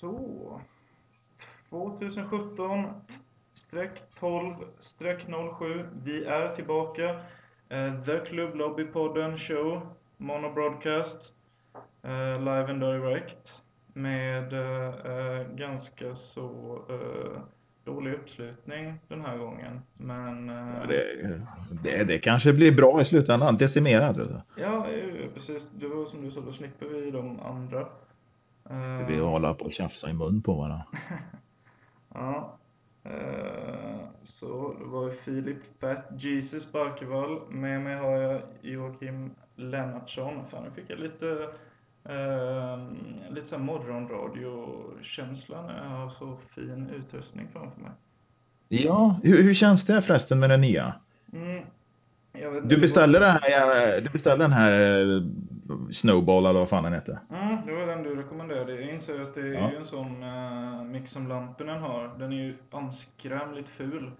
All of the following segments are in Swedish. Så 2017-12-07. Vi är tillbaka. The Club Lobby Podden Show Mono Broadcast Live and Direct med ganska så dålig uppslutning den här gången. Men ja, det kanske blir bra i slutändan, decimerat. Ja, precis. Det var som du sa, då slipper vi de andra. Vi håller på att tjafsa i mun på varandra. Ja. Så det var Filip Fat Jesus Barkevall. Med mig har jag Joakim Lennartson. Fan, nu fick jag lite så här morgonradiokänsla när jag har så fin utrustning framför mig. Ja, hur känns det förresten med den nya? Du beställde den här Snowball eller vad fan den heter. Det var den du rekommenderade. Jag inser att det är ju en sån mix som lamporna har. Den är ju anskrämligt ful.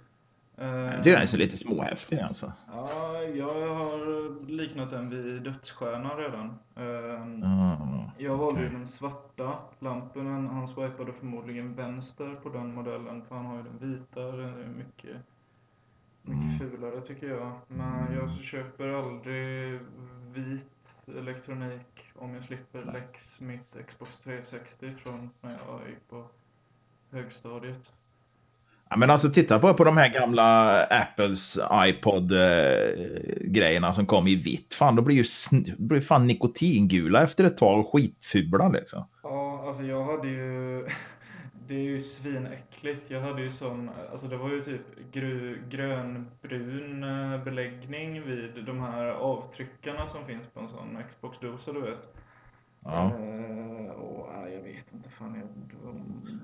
Det är så lite småhäftig alltså. Ja, jag har liknat den vid dödsstjärna redan. Jag valde ju den svarta lamporna. Han swipade förmodligen vänster på den modellen, för han har ju den vita. Den är mycket fulare tycker jag. Men jag köper aldrig vit elektronik om jag slipper läx mitt Xbox 360 från när jag gick på högstadiet. Ja, men alltså titta på de här gamla Apples iPod-grejerna som kom i vitt. Fan, då blir ju fan nikotingula efter ett tag, skitfula liksom. Ja, alltså jag hade ju... Det är ju svinäckligt. Jag hade ju som... Alltså det var ju typ grönbrun beläggning vid de här avtryckarna som finns på en sån Xbox-dosa, du vet. Ja. Jag vet inte fan.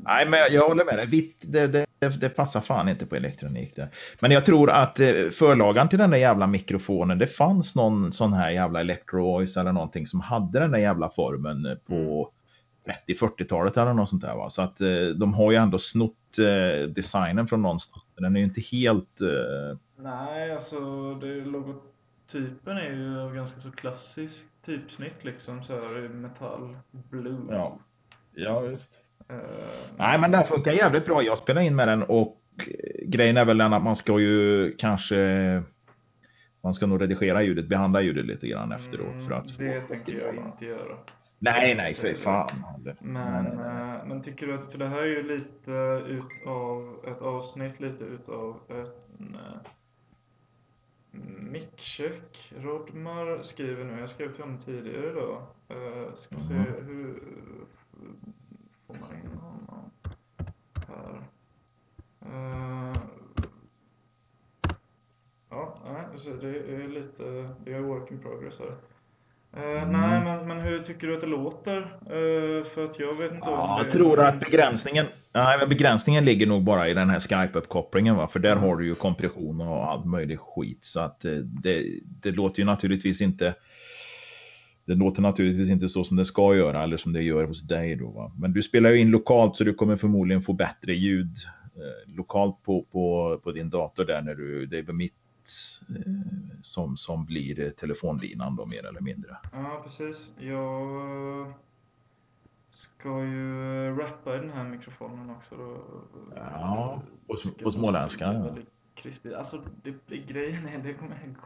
Nej, men jag håller med dig. Vitt, det passar fan inte på elektronik där. Men jag tror att förlagan till den där jävla mikrofonen, det fanns någon sån här jävla Electro Voice eller någonting som hade den där jävla formen på 30-40-talet eller något sånt där, va? Så att de har ju ändå snott designen från någonstans. Den är ju inte helt... Nej, alltså det är logotypen är ju ganska så klassisk typsnitt liksom, så här metall, blue. Ja, ja visst. Nej, men den funkar jävligt bra. Jag spelar in med den och grejen är väl den att man ska ju kanske... Man ska nog redigera ljudet, behandla ljudet lite grann efteråt för att... Det tänker jag inte göra. Nej, för fan. Men tycker du att, för det här är ju lite utav ett avsnitt, lite utav en mickcheck. Rodmar skriver nu, jag skrev till honom tidigare idag. Ska se hur får man in honom här. Så det är lite, det är work in progress här. Nej, men hur tycker du att det låter? För att jag vet inte. Ja, jag tror att begränsningen ligger nog bara i den här Skype-uppkopplingen, va? För där har du ju kompression och all möjlig skit. Så att det låter ju naturligtvis inte... Det låter naturligtvis inte så som det ska göra eller som det gör hos dig då, va? Men du spelar ju in lokalt så du kommer förmodligen få bättre ljud lokalt på din dator där när du... Det är mitt som blir telefonlinan då, mer eller mindre. Ja, precis. Jag ska ju rappa i den här mikrofonen också då. Ja, och småländska. Krispigt. Alltså, det grejen är, det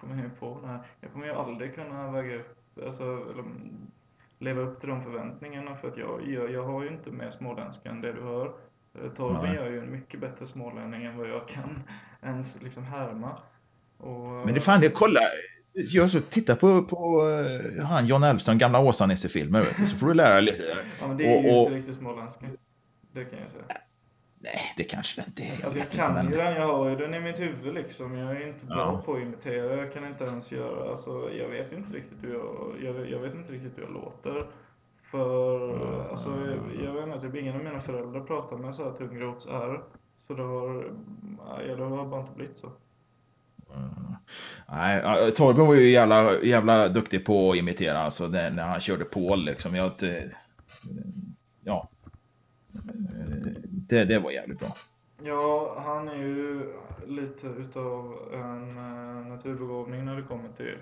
kommer jag på här. Jag kommer ju aldrig kunna väga upp, alltså, leva upp till de förväntningarna, för att jag har ju inte mer småländska än det du hör. Torben gör ju en mycket bättre smålänning än vad jag kan ens liksom härma. Men det fan, titta på han John Elfson, gamla Åsan filmer, vet du, så får du lära lite. Ja, men det är ju inte riktigt småländska. Det kan jag säga. Nej, det kanske det inte är. Alltså, jag kan ju den, jag har ju den i mitt huvud liksom. Jag är inte bra på att imitera. Jag kan inte ens göra, alltså jag vet inte riktigt hur jag vet inte riktigt hur jag låter. För alltså jag vet inte, det blir ingen av mina föräldrar pratar med så här tungrots är. Så det var bara inte blivit så. Nej, Torben var ju jävla duktig på att imitera, alltså när han körde på liksom. Det var jävligt bra. Ja, han är ju lite utav en naturbegåvning när det kommer till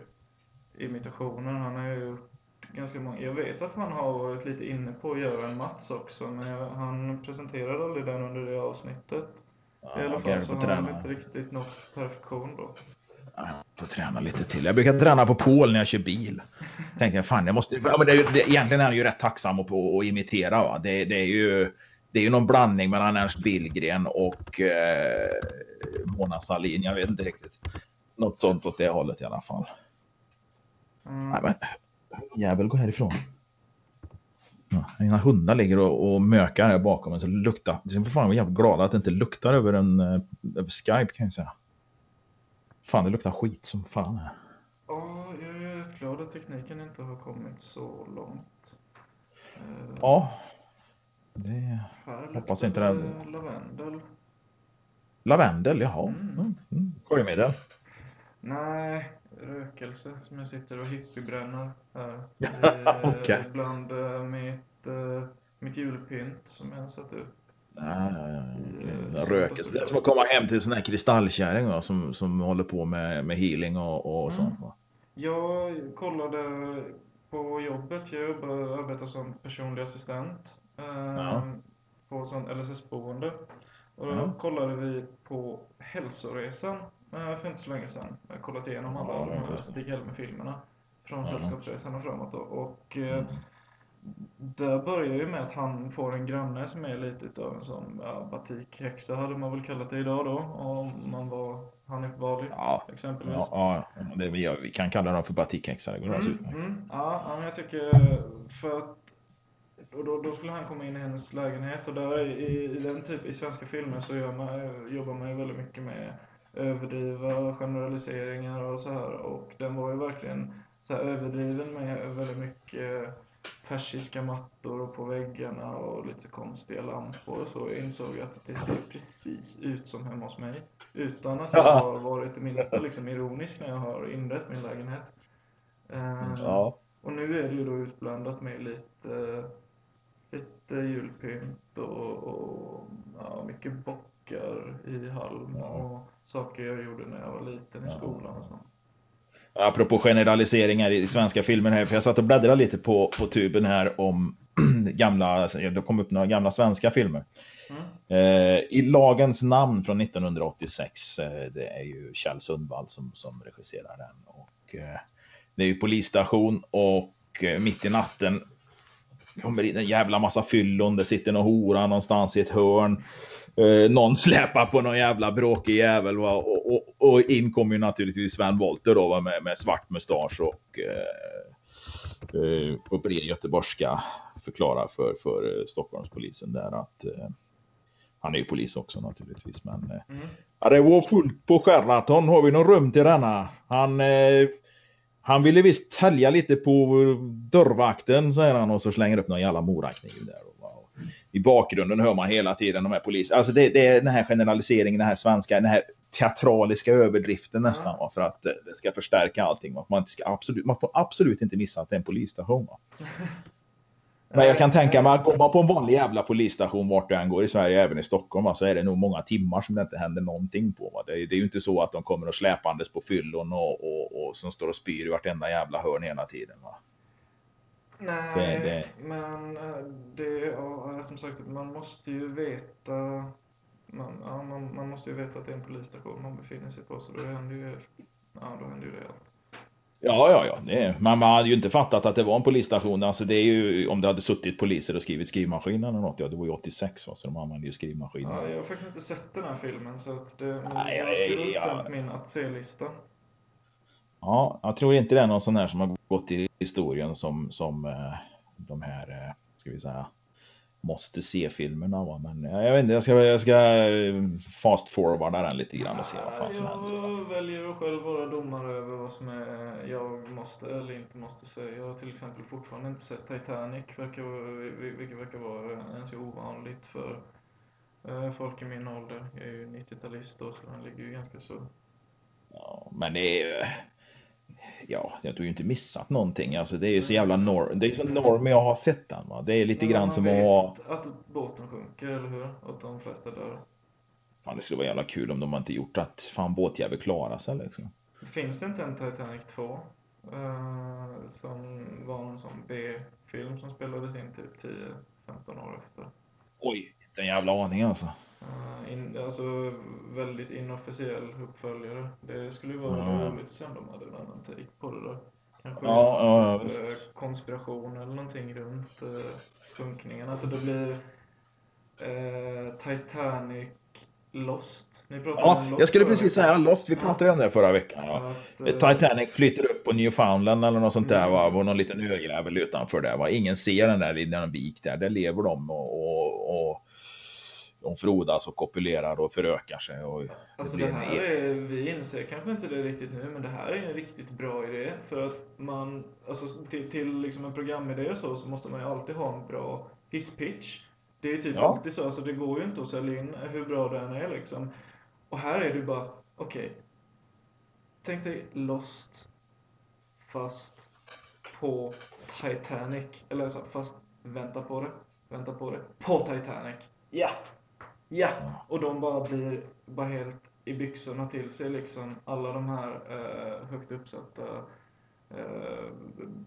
imitationer. Han har ju gjort ganska många. Jag vet att man har varit lite inne på Göran Mats också, men han presenterade aldrig den under det avsnittet. Ja, i alla fall så har han inte riktigt nått perfektion då. Ja, jag får träna lite till. Jag brukar träna på pol när jag kör bil. Tänkte jag, fan, jag måste... Ja, men det, egentligen är han ju rätt tacksam att imitera. Va? Det är ju någon blandning mellan Ernst Billgren och Mona Sahlin. Jag vet inte riktigt. Något sånt åt det hållet i alla fall. Mm. Nej, men jävel, gå härifrån. Ja, mina hundar ligger och mökar här bakom mig så luktar. Det är för fan jag är jävligt glad att det inte luktar över Skype kan jag säga. Fan, det luktar skit som fan här. Ja, jag är glad att tekniken inte har kommit så långt. Ja. Det hoppas inte det. Lavendel, jaha. Korgmedel. Nej, rökelse som jag sitter och hippiebränner här. Okay. Bland mitt julpynt som jag har satt upp. Ja. Rökelse. Det är som att komma hem till sån här kristallkärring då, som håller på med healing och sånt. Va? Jag kollade på jobbet. Jag arbetar som personlig assistent. På sånt LSS-boende. Och då kollade vi på hälsoresan för inte så länge sedan. Jag har kollat igenom alla de här Stig Helmer-filmerna från sällskapsresan och framåt då. Och där börjar ju med att han får en granne som är lite utav en sån batikhäxa hade man väl kallat det idag då. Om man var Hanifbali exempelvis. Ja. Det vi kan kalla dem för batikhäxa. Det går alltså utmärkt. Ja, men jag tycker för att och då skulle han komma in i hennes lägenhet och där i den typ i svenska filmer så jobbar man ju väldigt mycket med överdriva generaliseringar och så här och den var ju verkligen så här överdriven med väldigt mycket persiska mattor och på väggarna och lite konstiga lampor och så jag insåg att det ser precis ut som hemma hos mig utan att jag har varit det minsta liksom ironisk när jag har inrett min lägenhet. Och nu är det ju då utblandat med lite julpynt och mycket bockar i halm och saker jag gjorde när jag var liten i skolan och sånt. Apropå generaliseringar i svenska filmer här, för jag satt och bläddrade lite på tuben här om gamla, det kom upp några gamla svenska filmer. I lagens namn från 1986, det är ju Kjell Sundvall som regisserar den och det är ju polisstation och mitt i natten kommer in en jävla massa fyllon. Det sitter någon hora någonstans i ett hörn. Någon släpar på någon jävla bråkig jävel. Va? Och in kommer ju naturligtvis Sven Wolter då, va? Med svart mustasch och på bred göteborgska förklarar för Stockholmspolisen där att han är ju polis också naturligtvis. Men det var fullt på Skärlaton. Har vi någon rum till denna? Han ville visst tälja lite på dörrvakten, säger han, och så slänger upp någon jävla morakniv där. Och i bakgrunden hör man hela tiden de här poliserna. Alltså det är den här generaliseringen, den här svenska, den här teatraliska överdriften nästan, va? För att det ska förstärka allting. Va? Man får absolut inte missa att det är en polisstation. Va? Men jag kan tänka mig att går man på en vanlig jävla polisstation vart du än går i Sverige, även i Stockholm, va, så är det nog många timmar som det inte händer någonting på. Va. Det är ju inte så att de kommer och släpandes på fyllon och som står och spyr i vartenda jävla hörn hela tiden. Va. Nej, men det är som sagt, man måste ju veta man måste ju veta att det är en polisstation man befinner sig på, så då händer ju det allt. Ja. Man hade ju inte fattat att det var en polisstation. Alltså det är ju, om det hade suttit poliser och skrivit skrivmaskin eller något. Ja, det var ju 86, va? Så de använde ju skrivmaskin. Ja, jag har faktiskt inte sett den här filmen. Så att jag skulle uttänt min att se-lista. Ja, jag tror inte det är någon sån här som har gått i historien som de här, ska vi säga, måste se-filmerna. Va? Men jag vet inte, jag ska fast-forwarda den lite grann och se vad fan som händer. Jag väljer att själv vara domare över vad som är jag måste eller inte måste säga. Jag har till exempel fortfarande inte sett Titanic, vilket verkar vara ens ovanligt för folk i min ålder. Jag är ju 90-talist då, så den ligger ju ganska så. Ja, men det är ju... Ja, jag har ju inte missat någonting. Alltså det är ju så jävla norm. Det är så norm jag har sett den, va. Det är lite grann som att båten sjunker, eller hur? Att de flesta dör. Fan, det skulle vara jävla kul om de inte gjort att fan båtjävel klarar sig liksom. Finns det inte en Titanic 2? som var en sån B-film som spelades in typ 10-15 år efter. Oj, inte en jävla aning alltså. Alltså väldigt inofficiell uppföljare. Det skulle ju vara roligt sen de hade en annan take på det där. Kanske konspiration eller någonting runt funkningen. Alltså det blir Titanic, Lost. Jag skulle precis säga Lost, vi pratade om det förra veckan. Ja. Titanic flyttar upp på Newfoundland eller något sånt där, var någon liten ögrävel utanför där. Ingen ser den där lilla vik där, där lever de och de frodas och kopulerar och förökar sig. Och alltså det här är, vi inser kanske inte det riktigt nu, men det här är en riktigt bra idé. För att man, alltså till liksom en programidé och så måste man ju alltid ha en bra hisspitch. Det är ju typ alltid så, alltså det går ju inte att sälja in hur bra den är liksom. Och här är det bara, okej, tänk dig Lost fast på Titanic. Eller alltså, fast vänta på det, på Titanic. Ja, och de bara blir helt i byxorna till sig liksom, alla de här högt uppsatta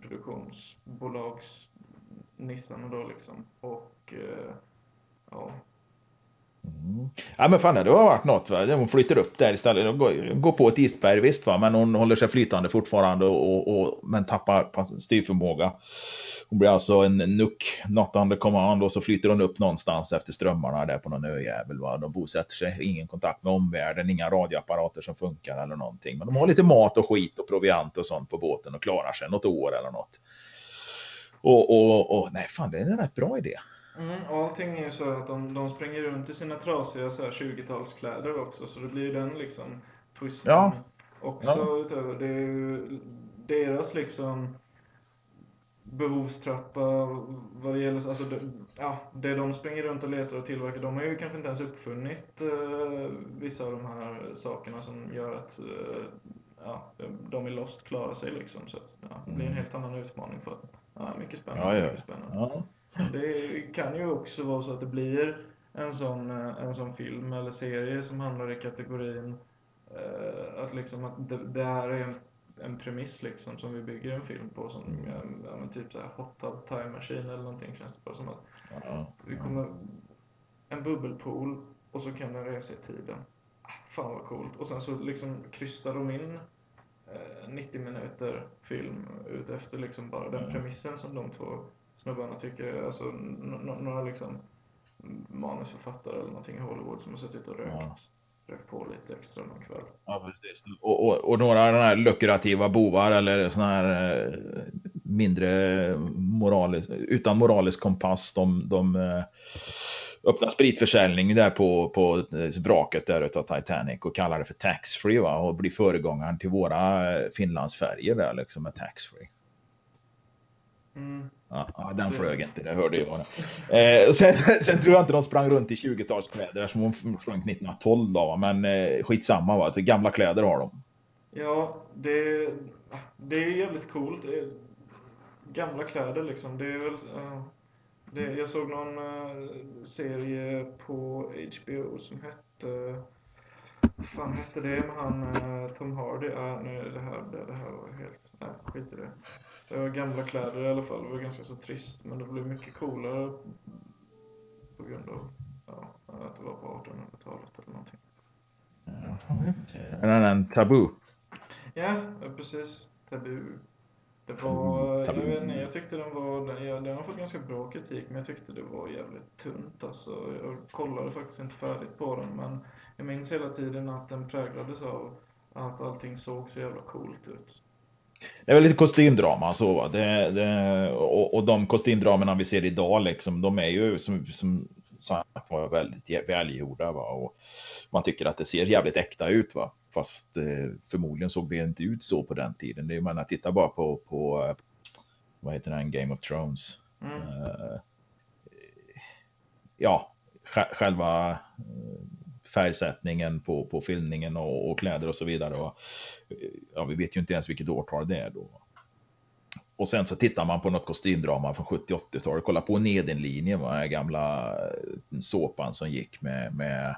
produktionsbolags nissan och då liksom, och ja men fan, det har varit något, va? Hon flyter upp där istället och går på ett isberg, visst va, men hon håller sig flytande fortfarande och men tappar styrförmåga. Hon blir alltså en nuck, not under command, och så flyter hon upp någonstans efter strömmarna där på någon öjävel, va. De bosätter sig, ingen kontakt med omvärlden, inga radioapparater som funkar eller någonting, men de har lite mat och skit och proviant och sånt på båten och klarar sig något år eller något. Och nej fan, det är en rätt bra idé. Allting är ju så att de springer runt i sina trasiga så här 20-talskläder också, så det blir ju den liksom twisten också utöver. Det är ju deras liksom behovstrappa vad det gäller, alltså det de springer runt och letar och tillverkar. De har ju kanske inte ens uppfunnit vissa av de här sakerna som gör att de är lost klarar sig liksom, så att, det blir en helt annan utmaning för dem. Mycket spännande. Mycket spännande. Ja. Det kan ju också vara så att det blir en sån film eller serie som handlar i kategorin att liksom att det här är en premiss liksom som vi bygger en film på, som typ så här Hot Tub Time Machine eller någonting, känns det bara som att vi kommer en bubbelpool och så kan den resa i tiden. Fan vad coolt. Och sen så liksom krystar de in 90 minuter film ut efter liksom bara den premissen som de två snubbarna tycker, alltså några liksom manusförfattare eller någonting i Hollywood som har suttit och rökt på lite extra någon kväll. Ja, precis. Och några av de här lukrativa bovar eller såna här mindre utan moralisk kompass, de öppna spritförsäljning där på braket där utav Titanic och kallar det för taxfree, va, och blir föregångaren till våra Finlandsfärger där liksom med taxfree. Den flög inte, det hörde jag. Sen tror jag inte de sprang runt i 20-talskläder som de sprang 1912 då, men skitsamma, va, så gamla kläder har de. Ja, det är jävligt coolt. Gamla kläder liksom, det är väl jag såg någon serie på HBO som hette... Vad fan hette det med han Tom Hardy? Det här var helt... Nej, skit i det. Det var gamla kläder i alla fall. Det var ganska så trist, men det blev mycket coolare på grund av att det var på 1800-talet eller någonting. Är det en Tabu? Ja, precis. Tabu. Jag tyckte den har fått ganska bra kritik, men jag tyckte det var jävligt tunt alltså. Jag kollade faktiskt inte färdigt på den, men jag minns hela tiden att den präglades av att allting såg så jävla coolt ut. Det är väl lite kostymdrama så, va? Och de kostymdramerna vi ser idag liksom, de är ju som sagt var väldigt välgjorda, va, och man tycker att det ser jävligt äkta ut, va. Fast förmodligen såg det inte ut så på den tiden. Det är ju, man tittar bara på vad heter den, Game of Thrones. Själva färgsättningen på filmningen och kläder och så vidare. Och, vi vet ju inte ens vilket årtal det är då. Och sen så tittar man på något kostymdrama från 70-80-talet. Kolla på Nederlinjen, va, den gamla såpan som gick med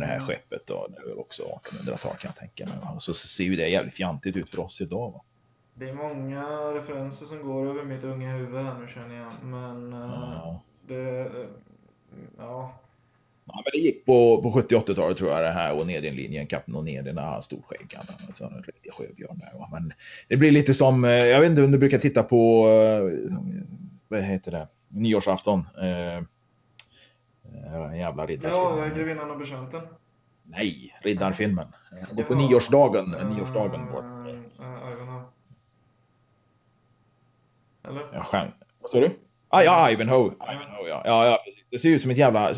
det här skeppet då, det är väl också 1800-tal kan jag tänka mig. Och så ser ju det jävligt fjantigt ut för oss idag, va. Det är många referenser som går över mitt unga huvud här nu, känner jag. Men Ja, men det gick på 70-80-talet tror jag det här, och Nederlinjen, kapten och Nederna, han stod skäggan, alltså en riktig sjöbjörn där, va? Men det blir lite som, jag vet inte om du brukar titta på vad heter det, nyårsafton, en jävla riddarfilm. Ja, Grevinnan och Betjänten. Nej, riddarfilmen. Jag går på nyårsdagen bort. Eller? Ja, skämt. Vad sa du? Ah, ja, Ivanhoe, ja. Ja. Det ser ju ut som ett jävla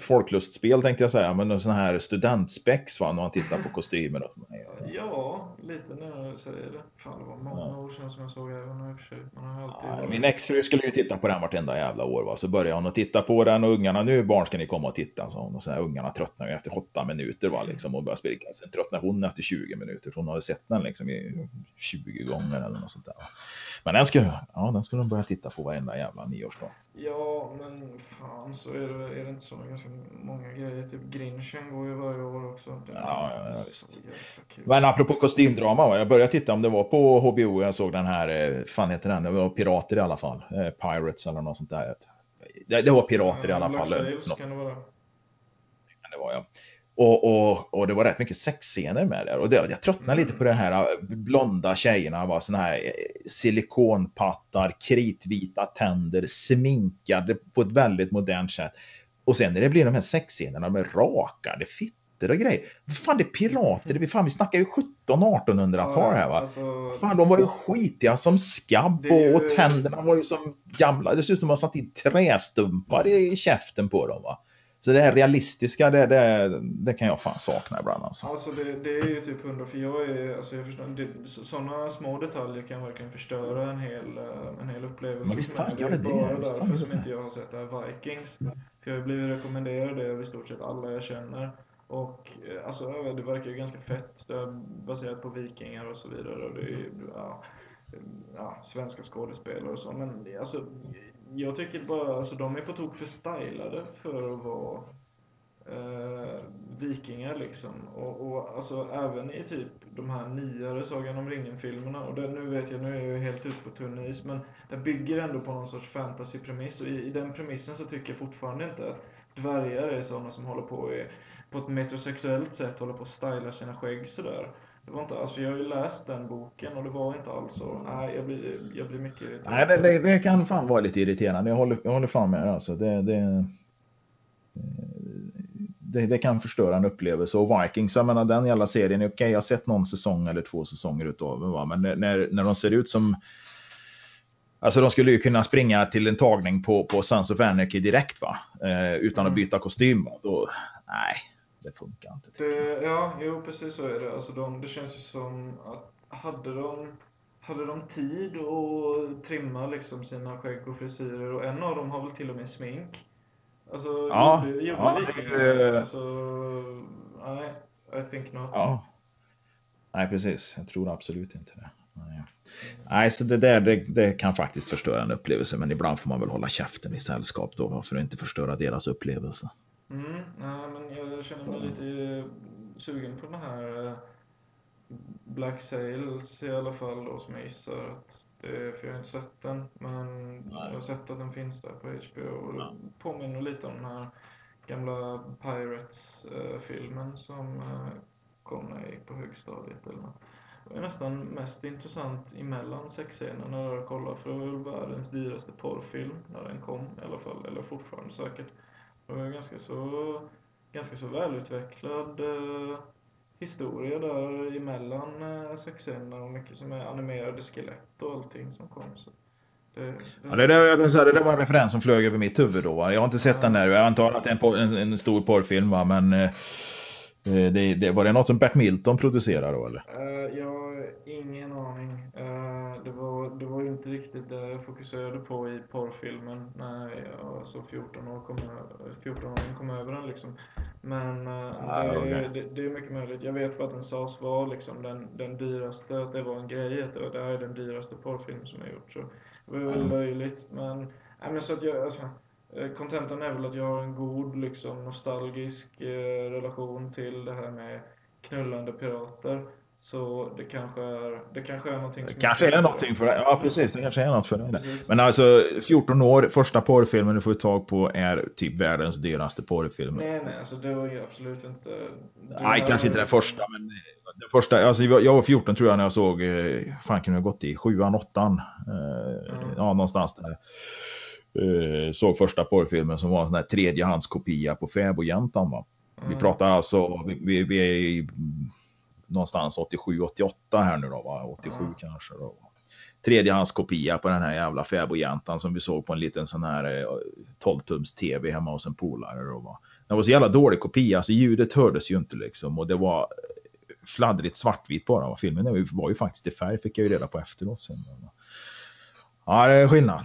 folklustspel, tänkte jag säga, men sån här studentspex, va, när man tittar på kostymer och sånt här. Ja, lite när jag säger det. Fan, det var många år sedan som jag såg Ivanhoe, alltid... Min exfru skulle ju titta på den vartenda jävla år, va? Så började hon att titta på den, och ungarna, nu barn ska ni komma och titta, så hon, och sådär, ungarna tröttnar ju efter 8 minuter, va, liksom, och börjar spirka. Sen tröttnar hon efter 20 minuter, för hon hade sett den liksom i 20 gånger eller något sånt där, va? Men den skulle de börja titta på varenda jävla nyårsdag. Ja, men fan, så är det inte så ganska många grejer. Typ Grinchen går ju varje år också. Ja, visst. Men apropå kostymdrama, va? Jag började titta, om det var på HBO, jag såg den här, fan heter den? Det var Pirater i alla fall. Pirates eller något sånt där. Det var Pirater i alla fall. Black Sails kan det vara. Men det var jag. Och det var rätt mycket sexscener med det. Och det, jag tröttnade lite på det här blonda tjejerna, var såna här silikonpattar, kritvita tänder, sminkade på ett väldigt modernt sätt. Och sen när det blir de här sexscenerna med rakade fitter och grejer. Fan, det är pirater, vi snackar ju 1700-1800-tal här, va. Alltså, fan, de var ju skitiga som skabb, och tänderna var ju som gamla. Det ser ut som man satt i trästumpar i käften på dem, va. Så det här realistiska, det kan jag fan sakna ibland, alltså. Alltså det är ju typ 100, för jag förstår, sådana små detaljer kan verkligen förstöra en hel upplevelse. Men visst fan gör det bara det? Därför som inte jag har sett det här Vikings. För jag har blivit rekommenderad det av i stort sett alla jag känner. Och alltså det verkar ju ganska fett, baserat på vikingar och så vidare. Och det är ju svenska skådespelare och så. Men alltså... Jag tycker bara, alltså de är på tok för stylade för att vara vikingar liksom. Och alltså även i typ de här nyare Sagan om ringen-filmerna. Och nu är jag helt ute på tunn is, men det bygger ändå på någon sorts fantasy-premiss. Och i den premissen så tycker jag fortfarande inte att dvärgar är sådana som håller på ett metrosexuellt sätt, håller på att styla sina skägg sådär. Det var inte, alltså jag har ju läst den boken och det var inte alls så. Nej, jag blir mycket irriterad. Nej, det kan fan vara lite irriterande. Jag håller fan med det, alltså. Det kan förstöra en upplevelse. Och Vikings, jag menar, den jävla serien är okej. Jag har sett någon säsong eller 2 säsonger utav den, va? Men när de ser ut som... Alltså de skulle ju kunna springa till en tagning på Sons of Fenrir direkt, va? Utan att byta kostym, va? Då, nej... Det funkar inte. Precis så är det. Alltså det känns ju som att hade de tid att trimma liksom sina skägg och frisyrer, och en av dem har väl till och med smink. Alltså nej, I think not. Ja. Nej, precis. Jag tror absolut inte det. Nej, så det kan faktiskt förstöra en upplevelse, men ibland får man väl hålla käften i sällskap då för att inte förstöra deras upplevelse. Nej, men jag känner mig lite sugen på den här Black Sails i alla fall då, som jag gissar att det är, för jag har inte sett den, men jag har sett att den finns där på HBO, och det påminner lite om den här gamla Pirates-filmen som kom när jag gick på högstadiet eller något. Det är nästan mest intressant emellan sexscenerna när jag kollar, för det var världens dyraste porrfilm när den kom i alla fall, eller fortfarande säkert. Det var ganska så välutvecklad historia där emellan sexscener, och mycket som är animerade skelett och allting som kom. Så det var en referens som flög över mitt huvud då, va? Jag har inte sett den där. Jag antar att det är en stor porrfilm, va? Men var det något som Bert Milton producerade då, eller? Jag har ingen aning. Det var inte riktigt det jag fokuserade på i porrfilmen när jag så 14 år kom över den liksom. Men det är mycket möjligt. Jag vet vad den sades var liksom den dyraste, att det var en grej, att det är den dyraste porrfilm som jag gjort, så det var väl löjligt. Men så att jag, alltså, kontentan är väl att jag har en god liksom nostalgisk relation till det här med knullande pirater. Så det kanske är någonting. Det kanske är någonting för dig. Ja, precis. Det kanske är något för dig. Precis. Men alltså 14 år, första porrfilmen du får tag på är typ världens dyraste porrfilm. Nej, alltså det var ju absolut inte. Nej, kanske inte den första, men den första, alltså jag var 14 tror jag när jag såg, fan kunde jag gått i 7an, 8an. Ja, någonstans där. Såg första porrfilmen som var en sån här tredjehandskopia på Fäbodjäntan, va. Vi pratar alltså vi är i någonstans 87-88 här nu då, va? 87 kanske då. Tredjehandskopia på den här jävla Fäbodjäntan som vi såg på en liten sån här 12-tums tv hemma hos en polare då, va. Den var så jävla dålig kopia, alltså ljudet hördes ju inte liksom, och det var fladdrigt svartvitt bara, va? Filmen var ju faktiskt i färg, fick jag ju reda på efteråt sen. Ja, det är skillnad.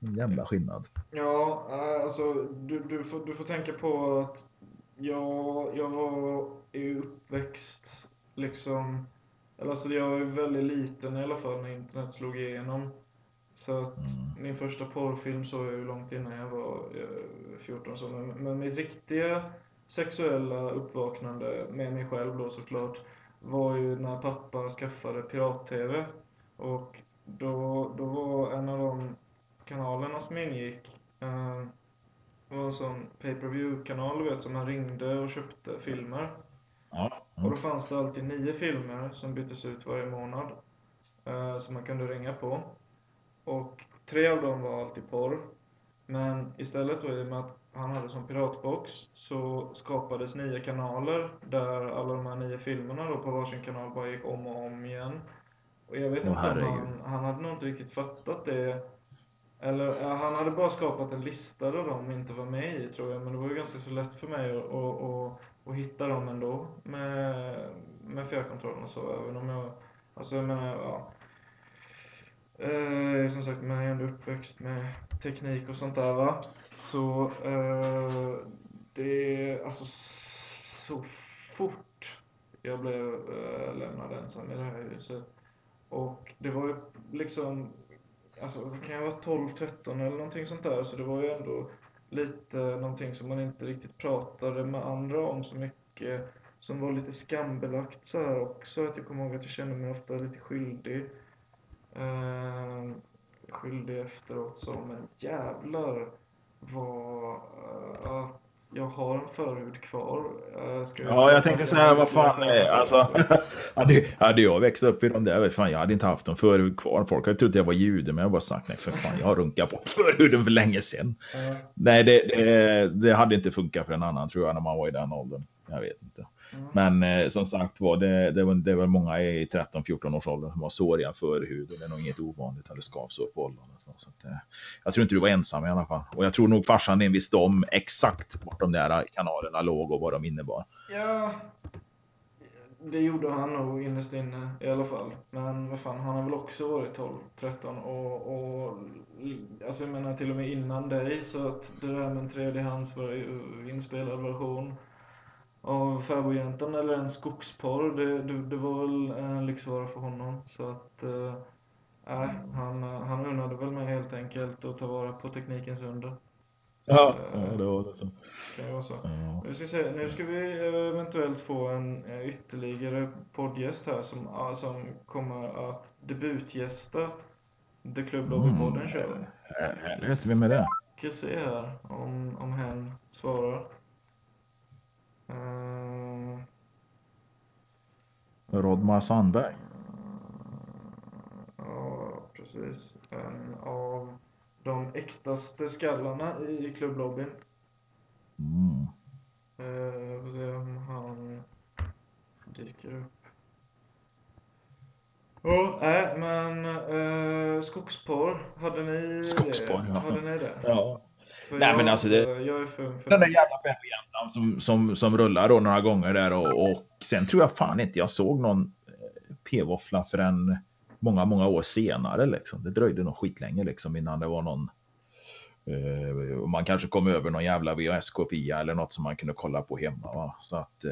En jävla skillnad. Ja, alltså du får tänka på att jag var ju uppväxt liksom, eller alltså jag var ju väldigt liten i alla fall när internet slog igenom. Så att min första porrfilm såg jag ju långt innan jag var 14 så, men mitt riktiga sexuella uppvaknande med mig själv då såklart var ju när pappa skaffade pirat-tv, och då var en av de kanalerna som ingick var en sån pay-per-view-kanal, du vet, som man ringde och köpte filmer. Ja. Mm. Och då fanns det alltid 9 filmer som byttes ut varje månad som man kunde ringa på. Och 3 av dem var alltid porr. Men istället då, i och med att han hade som piratbox, så skapades 9 kanaler där alla de här 9 filmerna då på varsin kanal bara gick om och om igen. Och jag vet inte om han hade nog inte riktigt fattat det. Eller han hade bara skapat en lista där de inte var med i, tror jag. Men det var ju ganska så lätt för mig att hitta dem ändå med fjärrkontrollen och så. Även om jag, alltså jag menar, ja. Som sagt, man är ändå uppväxt med teknik och sånt där, va. Så det är alltså så fort jag blev lämnad ensam i det här huset. Och det var ju liksom, alltså kan jag vara 12-13 eller någonting sånt där, så det var ju ändå lite någonting som man inte riktigt pratade med andra om så mycket, som var lite skambelagt så här också, att jag kommer ihåg att jag kände mig ofta lite skyldig efteråt så, men jävlar vad att jag har en förhud kvar. Jag tänkte så här, vad fan är alltså, hade jag växt upp i de där, vet fan, jag hade inte haft en förhud kvar. Folk hade trott jag var jude, men jag bara sagt nej för fan, jag har runkat på förhuden för länge sedan. Nej, det hade inte funkat för en annan tror jag när man var i den åldern. Jag vet inte. Men som sagt var, det var många i 13-14 års åldern som var såriga förhud, och det är nog inget ovanligt, eller skavsår på åldern. Så att, jag tror inte du var ensam i alla fall. Och jag tror nog farsan en visste om exakt vart de där kanalerna låg och vad de innebar. Ja, det gjorde han nog innerst inne i alla fall. Men vad fan, han har väl också varit 12-13 och alltså jag menar till och med innan dig. Så att det där med en tredjehands inspelad version av Fäbodjäntan eller en skogsporr, det var väl en lyxvara för honom. Så att han unnade väl mig helt enkelt att ta vara på teknikens under. Ja, det var det så. Kan det vara så. Ja. Nu ska vi eventuellt få en ytterligare poddgäst här som kommer att debutgästa The Club Lobby-podden. Vet vi med det? Vi ska se här om hen svarar. Rodmar Sandberg. Ja, precis. En av de äktaste skallarna i klubblobbyn. Får se om han dyker upp. Skogsporr, hade ni skogsporr, det? Ja. Hade ni det? Ja. Nej, men alltså jag är för den där jävla Fäbodjäntan som rullar då några gånger där, och sen tror jag fan inte jag såg någon p-våffla förrän många år senare liksom. Det dröjde nog skitlänge liksom innan det var någon man kanske kom över någon jävla VHS-kopia eller något som man kunde kolla på hemma, va? Så att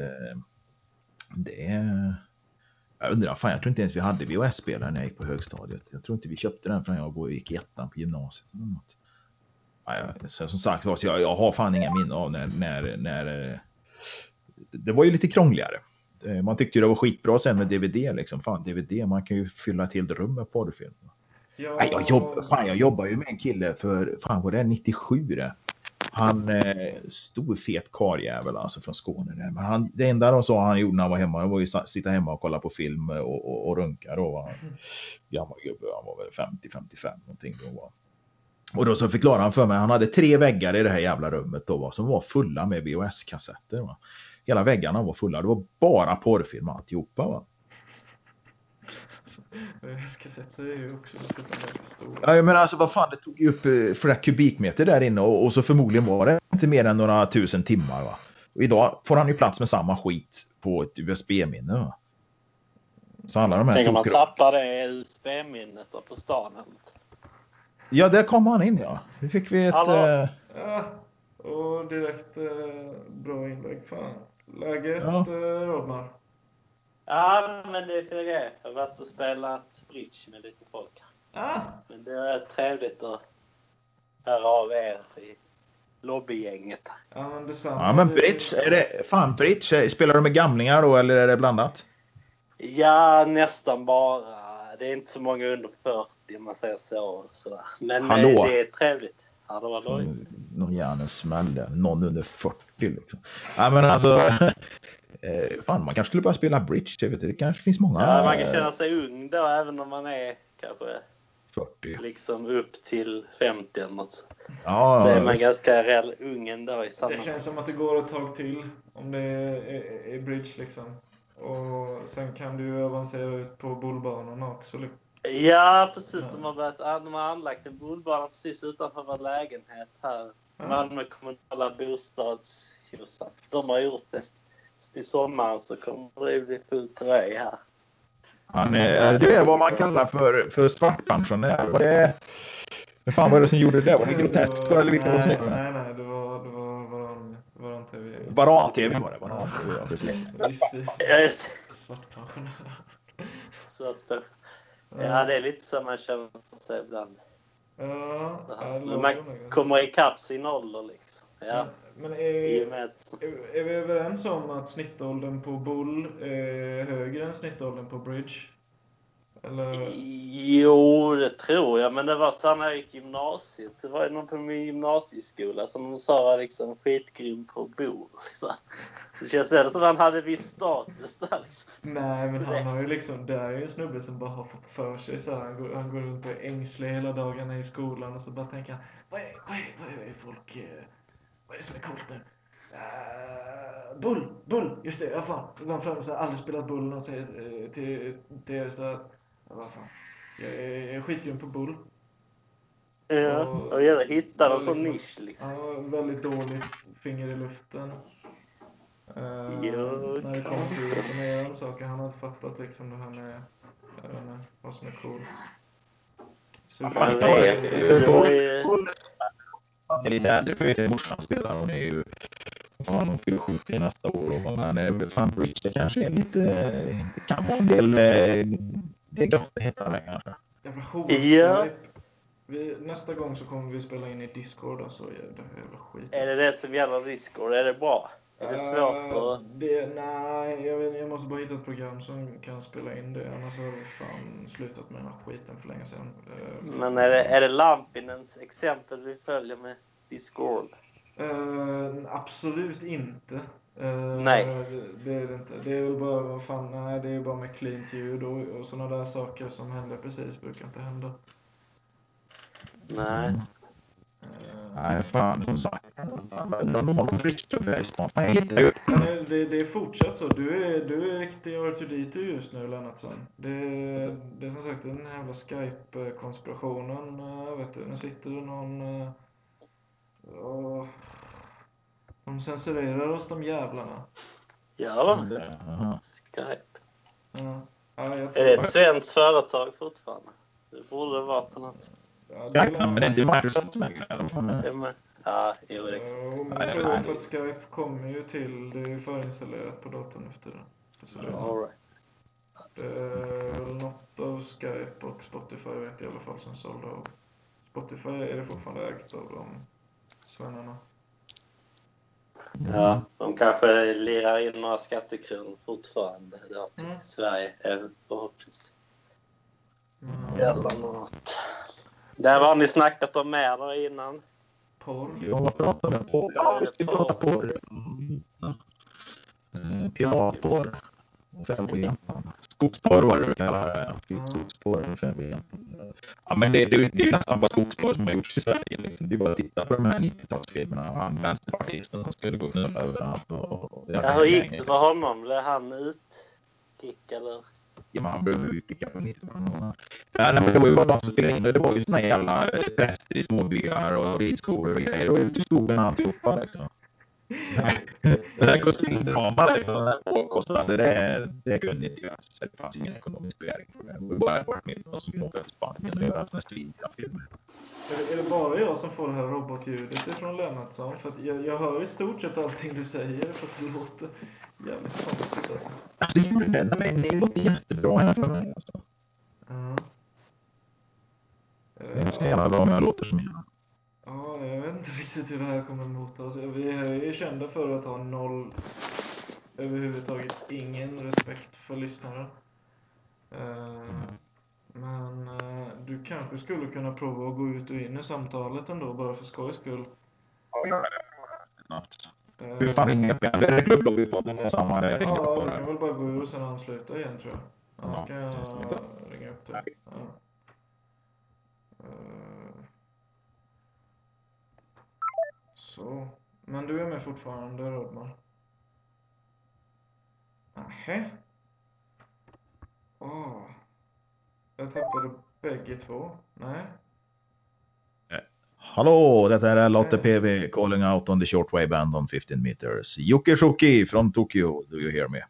jag undrar, fan, jag tror inte ens vi hade VHS-spelare när jag gick på högstadiet. Jag tror inte vi köpte den förrän jag gick i ettan på gymnasiet eller något. Så som sagt, jag har fan inga minnen av när det var ju lite krångligare. man tyckte ju det var skitbra sen med DVD liksom. Fan, DVD, man kan ju fylla till rummet på porrfilm. Ja. Jag jobbar ju med en kille för, fan var det 97 det? Han stor fet karljävel alltså från Skåne där. Men han, det enda de sa han gjorde när han var hemma, han var ju sitta hemma och kolla på film och runka då. Han, gammal gubbe, han var väl 50-55 någonting då var. Och då så förklarade han för mig, han hade 3 väggar i det här jävla rummet då, va, som var fulla med VHS-kassetter, va. Hela väggarna var fulla, det var bara porrfilm alltihopa, va. VHS-kassetter är ju också stora. Ja, men alltså vad fan, det tog ju upp flera kubikmeter där inne och så förmodligen var det inte mer än några tusen timmar, va. Och idag får han ju plats med samma skit på ett USB-minne, va. Så alla de här tänker man tappar det USB-minnet på stan. Ja, där kom han in, ja. Nu fick vi ett... Ja, och direkt bra inlägg. Fan. Läget, ja. Rodmar. Ja, men det är för det. Jag har varit och spelat bridge med lite folk. Ja. Men det är trevligt att höra av er i lobbygänget. Ja, men detsamma. Ja, men bridge, är det... Fan, bridge. Spelar du med gamlingar då, eller är det blandat? Ja, nästan bara. Det är inte så många under 40 man säger så. Men hallå. Det är trevligt. Ja, det var lojt. Någon hjärna smällde. Någon under 40 liksom. Ja, men alltså... fan, man kanske skulle bara spela bridge. Jag vet inte, det kanske finns många... Ja, man kan känna sig ung då, även om man är kanske... 40. Liksom upp till 50 eller något. Ja, så är man ganska reell ung ändå i samma... Det känns som att det går ett tag till om det är bridge liksom. Och sen kan du avancera ut på bullbanorna också. Ja, precis. Ja. De har anlagt en bullbana precis utanför vår lägenhet här. Ja. Malmö kommunala bostadshusen. De har gjort det. Till sommaren så kommer det bli fullt röj här. Det är vad man kallar för svartpensionär. Vad fan var det som gjorde det där? Var det groteskt? Nej, det var Baran-TV var det. Baran-TV, ja, precis. Svartpensionär. Så att, ja, det är lite så man känner sig ibland. Ja, man kommer i kapp sin ålder liksom. Ja. Men är vi överens om att snittåldern på bull är högre än snittåldern på bridge? Eller? Jo, det tror jag. Men det var så när jag gick gymnasiet. Det var ju någon på min gymnasieskola som de sa var liksom skitgrym på att bo. Det känns som att han hade viss status där. Liksom. Nej, men han har ju liksom... Det är ju en snubbe som bara har fått för sig så här. Han går runt och är ängslig hela dagarna i skolan. Och så bara tänker han... Vad är folk... Vad är det som är coolt nu? Bull, just det, ibland fram så har jag aldrig spelat bull och säger till er så att jag är skitgrym på bull. Ja, och jag hittar en sån nisch liksom. Ja, väldigt dåligt finger i luften. När det kommer till att man gör de saker, han har fattat liksom det här med, jag vet inte, vad som är coolt. Det är lite äldre, för jag vet att morsan spelar. Hon är ju fan, hon fyller 70 nästa år. Men fan, bridge, det kanske är lite... Det kan vara en del... Det är gott att hitta det kanske. Jävla hårdskräp. Nästa gång så kommer vi spela in i Discord. Alltså, jävla skit. Är det det som gäller Discord? Är det bra? Är det svårt att... Nej, jag måste bara hitta ett program som kan spela in det. Annars har jag fan slutat med den här skiten för länge sedan. Men är det Lampinens exempel vi följer med Discord? Absolut inte. Nej. Det är det inte. Det är väl bara, vad fan, nej, det är bara med cleant ljud och sådana där saker som händer precis brukar inte hända. Nej. Nej, fan, som sagt. Det är fortsatt så. Du är riktig R2D2 just nu, Lennartson. Det är som sagt den jävla Skype-konspirationen. Vet du, nu sitter det någon... Och de censurerar oss, de jävlarna. Ja, Skype. Är det ett svenskt företag fortfarande? Det borde vara på något... Ja, men det är inte Microsoft som äger det. Ja, det var det. Jag tror att Skype kommer ju till, det är förinstallerat på datorn efter det. All right. Det är väl något av Skype och Spotify vet jag i alla fall som sålde av. Spotify är det fortfarande ägt av de svennarna. Ja, de kanske lirar in några skattekronor fortfarande där till Sverige, förhoppningsvis. Eller något. Där har ni snackat om mer där innan. Porr. Ja, pratade om porr. Ja, vi pratade om porr. Piratporr. 5B. Skogsporr var det vi kallar det. Skogsporr 5B. Ja, men det är ju nästan bara skogsporr som har gjorts i Sverige. Liksom. Det är bara att titta på de här 90-talsfilmerna. Och han vänsterpartisten som skulle gå knurra överallt. Ja, hur gick det för honom? Blev han utkick eller... Ja, man behöver utkick på 90-talsfilmerna. Ja, men det var ju bara de som spelade in det. Det var ju såna jävla präster i småbyar och ridskolor och grejer. Och ute i skogen och alltihopa liksom. Den här kostnadsdraman liksom, det kunde inte göras, så det fanns ingen ekonomisk begäring för det. Vi bara varit med någon som åker till Spanien och gör att nästa vidra filmer. Är det bara jag som får det här robotljudet från Lennartson? För att jag hör i stort sett allting du säger, för att det låter jävligt konstigt alltså. Alltså det låter jättebra här för mig alltså. Det är så jävla bra, men jag låter som jag. Ja, jag vet inte riktigt hur det här kommer att låta. Alltså, vi är ju kända för att ha noll, överhuvudtaget ingen respekt för lyssnare. Men du kanske skulle kunna prova att gå ut och in i samtalet ändå, bara för skojs skull. Ja, hur fan ringer jag? Det är klubblobbypodden är samma. Ja, du kan väl bara gå ut och sen ansluta igen, tror jag. Jag ska ringa upp dig. Ja. Så. Men du är med fortfarande, Rodmar. Nähä. Åh. Jag tappade bägge två. Nej. Hallå, detta är Lotte PV calling out on the shortwave band on 15 meters. Yuki Shuki från Tokyo, do you hear me?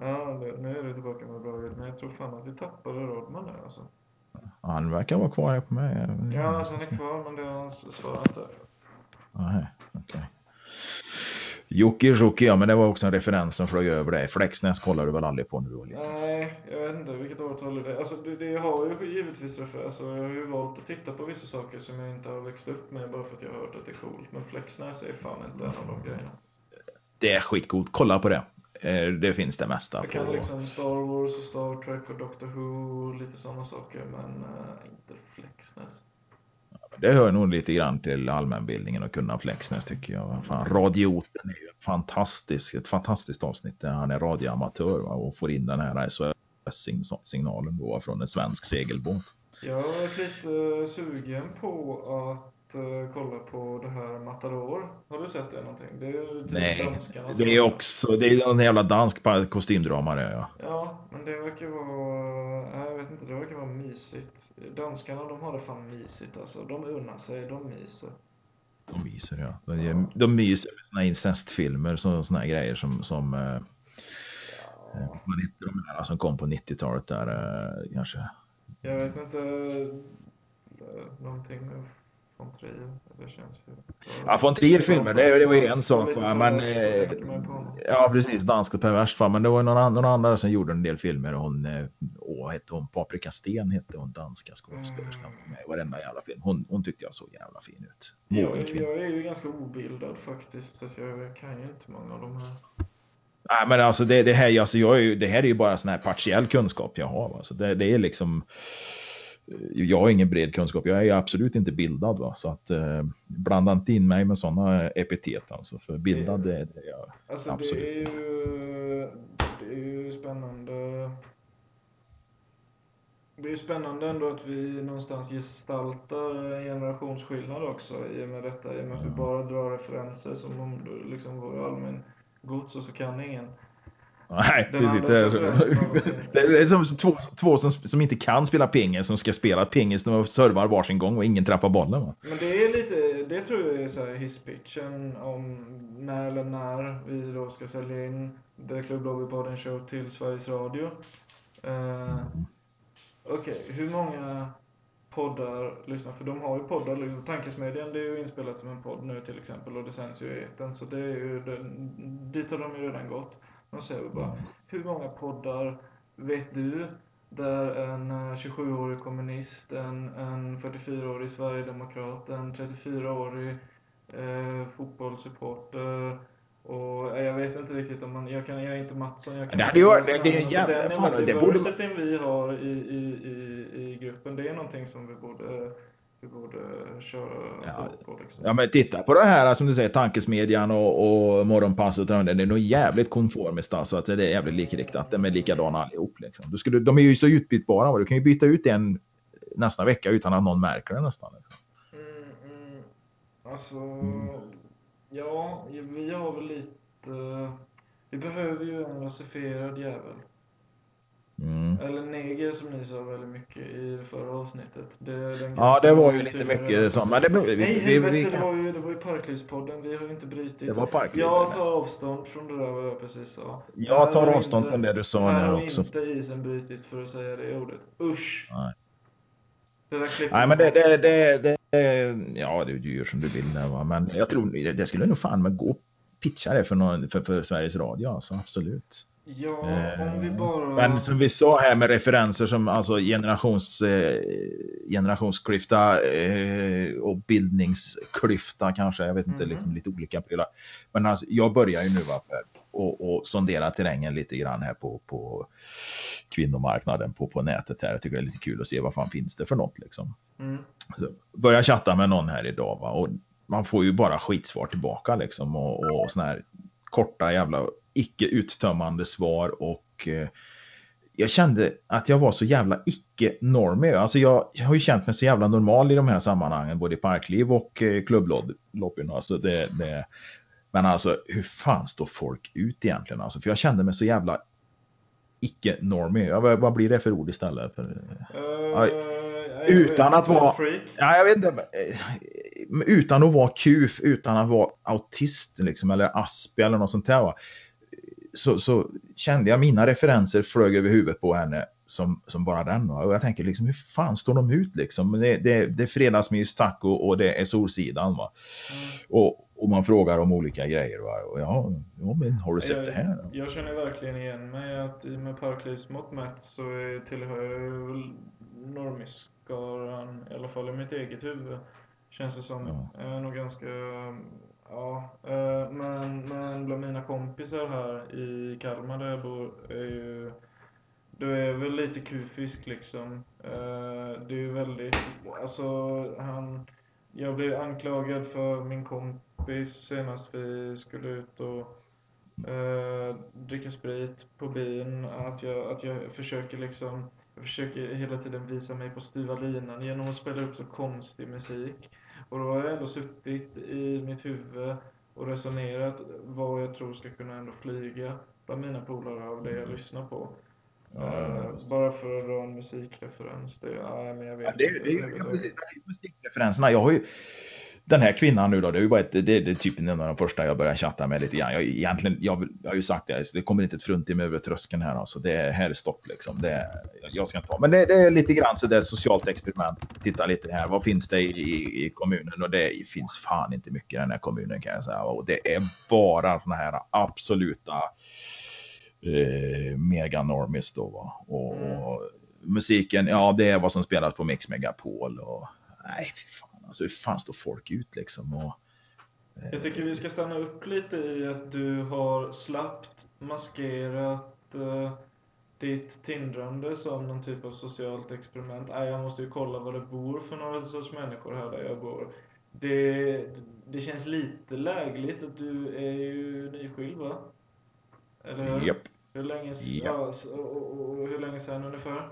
Ja, nu är du tillbaka med bra ljud, men jag tror fan att vi tappade Rodmar nu alltså. Han verkar vara kvar här på mig. Ja, alltså, han är kvar, men det är hans svar inte. Nej, okej. Jocke, ja, men det var också en referens som flög över dig. Flexnes kollar du väl aldrig på nu? Liksom. Nej, jag vet inte vilket årtal det är. Alltså, det har ju givetvis referens. Jag har ju valt att titta på vissa saker som jag inte har växt upp med bara för att jag har hört att det är coolt. Men Flexnes är fan inte en av de grejerna. Det är skitcoolt, kolla på det. Det finns det mesta. Jag kan på... liksom Star Wars och Star Trek och Doctor Who och lite sådana saker, men inte Flexnes. Det hör nog lite grann till allmänbildningen och kunna Flexnes, tycker jag. Fan, radioten är ju ett fantastiskt avsnitt där han är radioamatör, va? Och får in den här SOS-signalen då från en svensk segelbåt. Jag har varit lite sugen på att kolla på det här Matador. Har du sett det någonting? Det är ju typ det är en jävla dansk kostymdramare. Ja, men det verkar vara... Jag vet inte, det verkar vara mysigt. Danskarna, de har det fan mysigt alltså. De unnar sig, de myser. De myser, ja. De myser med såna incestfilmer, såna här grejer som man inte, de här som kom på 90-talet där kanske. Jag vet inte någonting med Fontrier, det känns ju. Ja, Fontrier-filmer, det var ju en sak, va? Men ja, precis, danskt perverst, va? Men det var någon annan som gjorde en del filmer. Hon hette hon Paprika Sten, hette hon, danska skådespelerskan med varenda jävla film. Hon tyckte jag såg jävla fin ut. Jag är ju ganska obildad faktiskt, så jag kan ju inte många av de här. Nej, men alltså det här, alltså det här är ju bara sån här partiell kunskap jag har, va? Så det är liksom, jag har ingen bred kunskap, jag är absolut inte bildad, va? Så att blanda inte in mig med sådana epitet alltså, för bildad det är jag alltså, absolut. Det är ju spännande. Det är ju spännande ändå att vi någonstans gestaltar generationsskillnad också i och med detta, i och med att vi bara drar referenser som om det liksom var allmän gods och så kan ingen. Nej, precis. Det är som två som inte kan spela pingis, som ska spela pingis när man servar varsin gång och ingen trappar bollen, va? Men det är lite, det tror jag är så här hisspitchen om när vi då ska sälja in The Club Lobby Podden Show till Sveriges Radio. Okej, hur många poddar lyssnar? För de har ju poddar, liksom. Tankesmedjan, det är ju inspelat som en podd nu till exempel, och det sänds ju i eten, så det är ju, dit har de ju redan gått. Och så säger bara, hur många poddar vet du där en 27-årig kommunist, en 44-årig Sverigedemokrat, en 34-årig fotbollssupporter Och jag vet inte riktigt om man, jag är inte Mattsson, jag kan inte det borde vi har i gruppen, det är någonting som vi borde köra på liksom. Ja men titta på det här som du säger, tankesmedjan och morgonpasset, den är nog jävligt konformist alltså, att det är jävligt likriktat, de är likadana allihop liksom. De är ju så utbytbara och du kan ju byta ut en nästa vecka utan att någon märker det nästan liksom. Alltså ja, vi har väl lite, vi behöver ju en rasifierad jävel. Eller neger som ni sa väldigt mycket i det förra avsnittet. Det var ju lite mycket så, men det behöver vi. Det var ju Parklivspodden, vi har ju inte brytit. Det var Parkliv. Jag tar avstånd från det där vad jag precis sa. Jag tar avstånd från det du sa nu också. Jag har inte isen brytit för att säga det ordet. Usch. Nej. Nej men ja det är ju som du vill där, va? Men jag tror det skulle nog fan man gå pitcha det för Sveriges Radio alltså, absolut. Ja, om vi bara... Men som vi sa här med referenser som alltså generationsklyfta och bildningsklyfta kanske, jag vet inte, liksom lite olika prylar. Men alltså, jag börjar ju nu och sondera terrängen lite grann här på kvinnomarknaden på nätet här. Jag tycker det är lite kul att se vad fan finns det för något liksom. Börja chatta med någon här idag, va? Och man får ju bara skitsvar tillbaka liksom, och såna här korta jävla icke uttömmande svar, och jag kände att jag var så jävla icke-normig. Alltså jag har ju känt mig så jävla normal i de här sammanhangen, både i parkliv och klubblobbyn. Alltså men alltså, hur fan står folk ut egentligen? Alltså, för jag kände mig så jävla icke-normig. Vad blir det för ord istället? Utan att vara kuf, utan att vara autist liksom, eller asp eller något sånt där, va? Så kände jag mina referenser flög över huvudet på henne som bara den, va? Och jag tänker liksom, hur fan står de ut liksom? Det är fredagsmys taco och det är Solsidan, va? Och man frågar om olika grejer, va? Och men har du sett det här? Då? Jag känner verkligen igen mig att i med parklivsmått mätt så tillhör jag väl normiskaran, i alla fall i mitt eget huvud. Känns det som nog ganska... Ja, men bland mina kompisar här i Kalmar där jag bor är ju... Du är väl lite kufisk liksom. Det är ju väldigt... Alltså han... Jag blev anklagad för min kompis senast vi skulle ut och dricka sprit på byn. Att jag försöker liksom... Jag försöker hela tiden visa mig på styva linan genom att spela upp så konstig musik. Och då har jag ändå suttit i mitt huvud och resonerat vad jag tror ska kunna ändå flyga bland mina polare av det jag lyssnar på. Bara för att dra en musikreferens. Musikreferenserna. Jag har ju den här kvinnan nu då, det är ju bara det är typ en av de första jag börjar chatta med lite grann. Jag har ju sagt det kommer inte ett fruntim över tröskeln här alltså. Det här är stopp liksom. Jag ska inte ta. Men det är lite grann så där socialt experiment. Titta lite här, vad finns det i kommunen, och det finns fan inte mycket i den här kommunen kan jag säga. Och det är bara den här absoluta mega normis då, va? Och musiken, det är vad som spelas på Mix Megapol, och nej fy fan alltså, hur fan står folk ut liksom, och jag tycker vi ska stanna upp lite i att du har slappt maskerat ditt tindrande som någon typ av socialt experiment. Jag måste ju kolla vad det bor för några sorts människor här där jag bor. Det känns lite lägligt att du är ju nyskild, va? Yep. Hur länge sedan ungefär?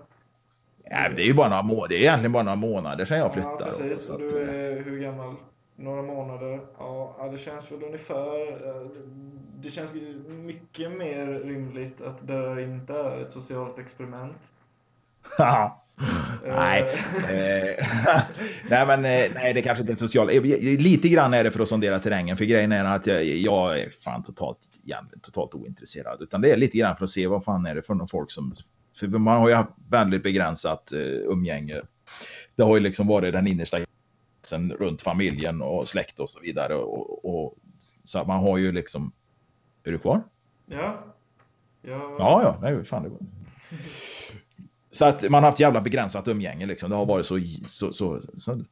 Ja, det är ju bara några månader. Det är egentligen bara några månader sedan jag flyttade. Ja, precis. Och du är hur gammal? Några månader. Ja, det känns väl ungefär... Det känns mycket mer rimligt att det inte är ett socialt experiment. Nej, det kanske inte är socialt. Lite grann är det för att sondera terrängen. För grejen är att jag är fan totalt ointresserad, utan det är lite grann för att se vad fan är det för någon folk som, för man har ju haft väldigt begränsat umgänge. Det har ju liksom varit den innersta gränsen runt familjen och släkt och så vidare, och så man har ju liksom... Är du kvar? Ja, nej fan det var... Så att man har haft jävla begränsat umgänge liksom. Det har varit så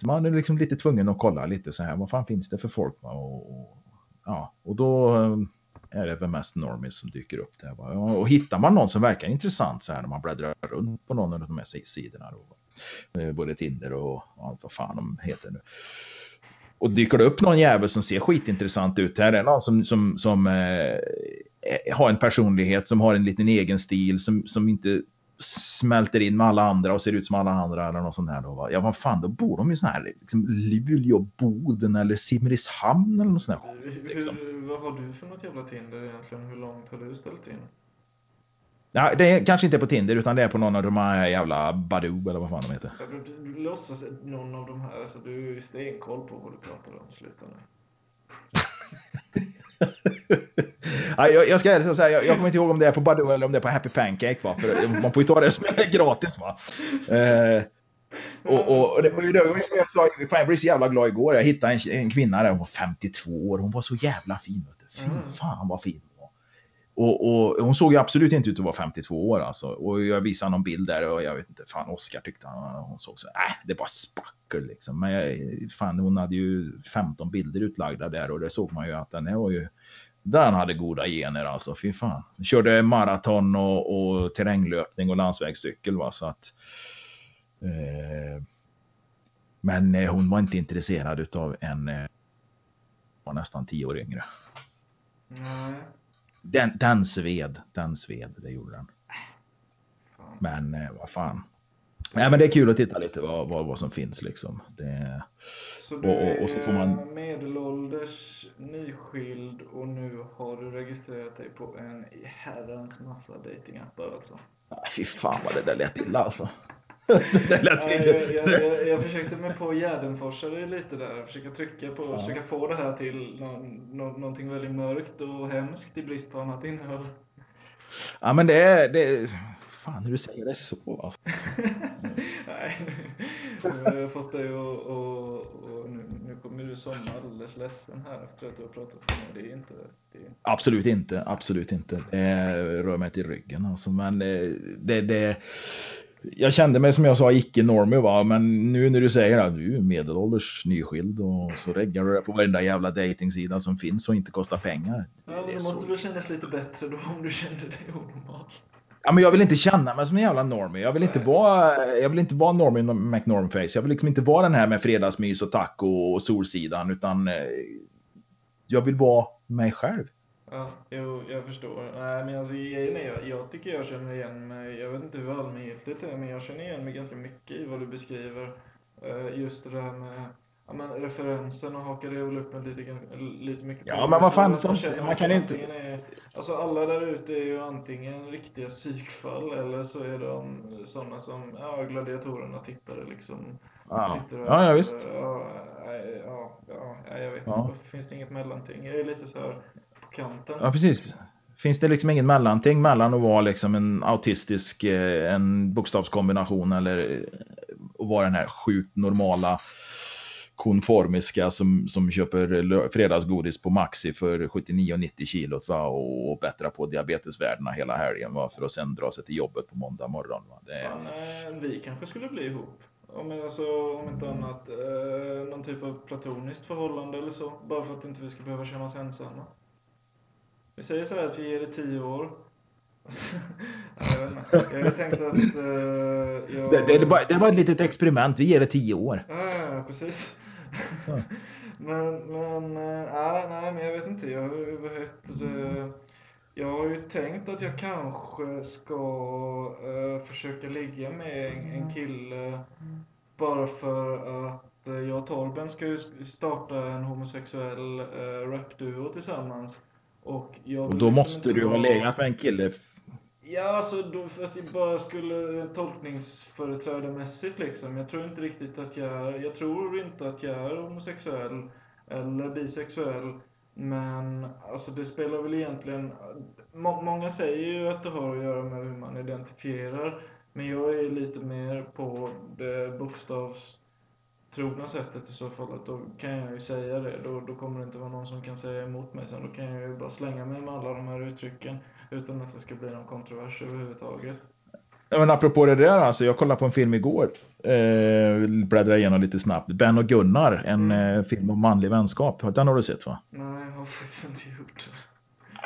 man är liksom lite tvungen att kolla lite så här, vad fan finns det för folk, och då är det väl mest normies som dyker upp där. Och hittar man någon som verkar intressant så här när man bläddrar runt på någon av de här sidorna då, både Tinder och allt vad fan de heter nu. Och dyker det upp någon jävel som ser skitintressant ut här, eller någon som har en personlighet, som har en liten egen stil, som inte smälter in med alla andra och ser ut som alla andra eller något sånt här då, va? Ja, vad fan, då bor de i sån här liksom Luleå, Boden eller Simrishamn eller något sånt här liksom. Vad har du för något jävla Tinder egentligen? Hur långt har du ställt in? Ja, det är kanske inte på Tinder utan det är på någon av de här jävla Badoo eller vad fan de heter. Du låtsas någon av de här, alltså du är ju stenkoll på vad du pratar om, sluta nu. Ja, jag ska ärligt säga, jag kommer inte ihåg om det är på Badoo eller om det är på Happy Pancake, va? För man får ju ta det som är gratis, va? Och det var ju då som jag sa, fan, jag blev så jävla glad igår. Jag hittade en kvinna där, hon var 52 år, hon var så jävla fin. Fy fan vad fin. Och hon såg ju absolut inte ut att vara 52 år alltså. Och jag visade någon bild där och jag vet inte, fan, Oscar tyckte han, hon såg så, det bara spackel liksom. Men fan, hon hade ju 15 bilder utlagda där och det såg man ju att den var ju, den hade goda gener alltså, fy fan. Hon körde maraton och terränglöpning och landsvägscykel, va, så att men hon var inte intresserad utav en var nästan 10 år yngre. Mm. Den sved, det gjorde den. Men vad fan. Nej, men det är kul att titta lite vad som finns liksom. Det, så du och så får man medelålders, nyskild och nu har du registrerat dig på en herrans massa datingappar alltså. Nej, fy fan vad det där lät illa alltså. Jag försökte mig på gärdenforsare lite där, försöka trycka på, försöka få det här till någonting väldigt mörkt och hemskt i brist på annat innehåll. Ja, men det är fan, hur du säger det så alltså. Nej, nu har jag fått dig och nu kommer du som alldeles ledsen här efter att du har pratat med mig. Det är inte. Absolut inte. Rör mig till ryggen alltså, men det jag kände mig som jag sa icke-normig, va, men nu när du säger att du är medelålders nyskild och så reggar du det på varenda jävla dejtingsidan som finns och inte kostar pengar. Ja, men det måste väl kännas lite bättre då om du kände dig onormal. Ja, men jag vill inte känna mig som en jävla normie. Jag vill inte vara normie McNormface. Jag vill liksom inte vara den här med fredagsmys och taco och solsidan, utan jag vill vara mig själv. Ja, jag förstår. Nej, men alltså, jag tycker jag känner igen mig, jag vet inte hur allmänhetligt det är, men jag känner igen mig ganska mycket i vad du beskriver. Just det där med, ja, men referensen och hakar det och upp med lite mycket. Ja, men vad fan, sånt, man kan inte. Alltså alla där ute är ju antingen riktiga psykfall eller så är de sådana som, ja, gladiatorerna tittare liksom. Ja, visst. Ja, jag vet inte. Finns det inget mellanting? Jag är lite så här... Kanten. Ja, precis. Finns det liksom ingen mellanting mellan att vara liksom en autistisk, en bokstavskombination, eller att vara den här sjukt normala konformiska som köper fredagsgodis på Maxi för 79,90 kilo, va, och bättra på diabetesvärdena hela helgen, va, för att sen dra sig till jobbet på måndag morgon, va. Det är... Men, vi kanske skulle bli ihop. Om inte annat någon typ av platoniskt förhållande eller så, bara för att inte vi ska behöva känna oss ensamma. Vi säger så här att vi ger det 10 år. Jag tänkte att... Det var ett litet experiment. Vi ger det 10 år. Ja, precis. Ja. Men jag vet inte. Jag har ju tänkt att jag kanske ska försöka ligga med en kille. Bara för att... jag och Torben ska ju starta en homosexuell rapduo tillsammans. Och då måste du ha legat med en kille. Ja, alltså då, för att jag bara skulle tolkningsföreträdarmässigt liksom. Jag tror inte att jag är homosexuell eller bisexuell, men alltså det spelar väl egentligen många säger ju att det har att göra med hur man identifierar, men jag är lite mer på det bokstavstrogna sättet i så fall, att då kan jag ju säga det, då kommer det inte vara någon som kan säga emot mig sen, då kan jag ju bara slänga mig med alla de här uttrycken utan att det ska bli någon kontrovers överhuvudtaget. Ja, men apropå det där alltså, jag kollade på en film igår, bläddra igenom lite snabbt, Ben och Gunnar, en film om manlig vänskap, den har du sett, va? Nej, jag har faktiskt inte gjort det.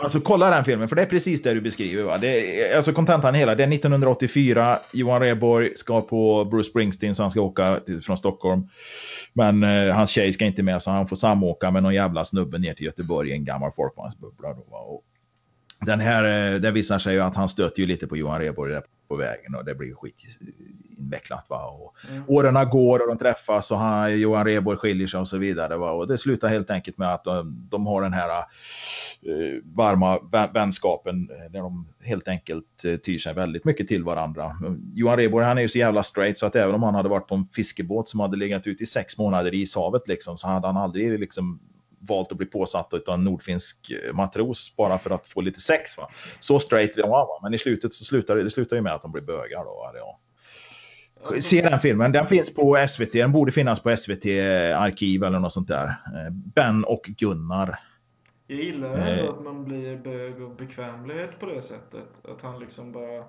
Alltså kolla den filmen, för det är precis det du beskriver, va? Det är, alltså kontentan hela, det är 1984, Johan Rheborg ska på Bruce Springsteen, så han ska åka från Stockholm. Men hans tjej ska inte med, så han får samåka med någon jävla snubbe ner till Göteborg, en gammal folkmansbubbla då, va? Och den här, det visar sig ju att han stöter ju lite på Johan Rheborg där på vägen, och det blir ju skitinvecklat, va? Och åren går och de träffas, och han, Johan Rheborg skiljer sig och så vidare, va? Och det slutar helt enkelt med att de har den här varma vänskapen där de helt enkelt tyr sig väldigt mycket till varandra. Johan Rheborg, han är ju så jävla straight, så att även om han hade varit på en fiskebåt som hade legat ut i 6 månader i ishavet liksom, så hade han aldrig liksom valt att bli påsatt av en nordfinsk matros bara för att få lite sex, va? Så straight vill de vara, va? Men i slutet så slutar ju med att de blir bögar då, ja. Se den filmen, den finns på SVT, den borde finnas på SVT-arkiv eller något sånt där. Ben och Gunnar. Jag gillar ändå att man blir bög och bekvämlighet på det sättet, att han liksom bara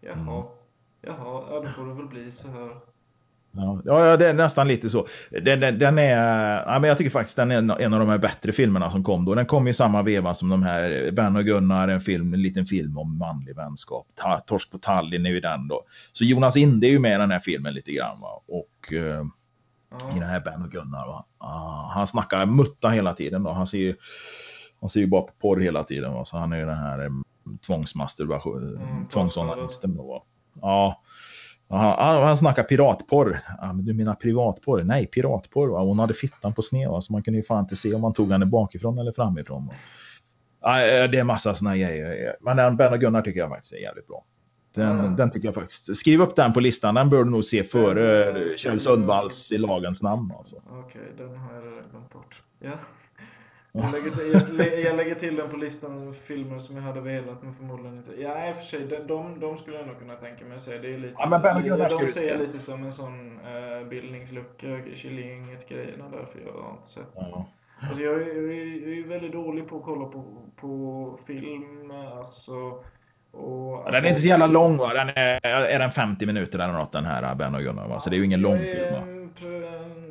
jaha, då får det väl bli så här. Ja, det är nästan lite så. Den är, ja, men jag tycker faktiskt den är en av de här bättre filmerna som kom då. Den kom i samma veva som de här Ben och Gunnar, en liten film om manlig vänskap. Torsk på Tallinn är ju den då. Så Jonas Inde är ju med i den här filmen lite grann, va? Och i den här Ben och Gunnar, va? Han snackar mutta hela tiden då. Han ser ju bara på porr hela tiden, va? Så han är ju den här tvångsmasturbation, tvångsonanisten då, va? Ja. Han snackar piratporr. Men du menar privatporr? Nej, piratporr, va? Hon hade fittan på sned, va? Så man kunde ju fan inte se om man tog henne bakifrån eller framifrån, va? Det är massa såna grejer. Men den Ben och Gunnar tycker jag faktiskt är jävligt bra. Den tycker jag faktiskt. Skriv upp den på listan, den bör du nog se före Kjell Sundvalls I lagens namn, alltså. Okej, den har jag redan bort. Ja. Jag lägger till den på listan av filmer som jag hade velat, men förmodligen inte. Ja, i och för sig, de skulle jag nog kunna tänka mig att säga. Det är lite, ja, de ser lite som en sån bildningslucka, Killinget-grejerna där, för jag har inte sett. Ja. Alltså, jag är ju väldigt dålig på att kolla på film, alltså. Och, den är inte så jävla lång, va? Den är den 50 minuter eller något, den här Ben och Gunnar, va? Så det är ju ingen lång film, va?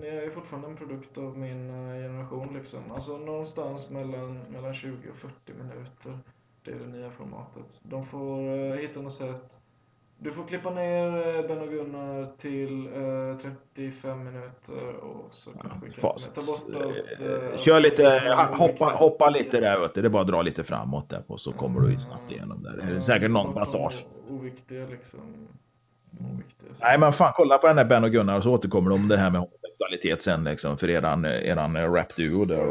Jag är fortfarande en produkt av min generation liksom. Alltså någonstans mellan 20 och 40 minuter. Det är det nya formatet. De får hitta något sätt. Du får klippa ner Ben och Gunnar till 35 minuter och så kanske ta bort allt. Kör lite, hoppa lite där, vet du. Det är bara att dra lite framåt där och så kommer du ju snabbt igenom där. Det är säkert någon passage. Oviktiga liksom. Nej, men fan, kolla på den här Ben och Gunnar, och så återkommer de om det här med homosexualitet sen liksom, för eran rap-duo där.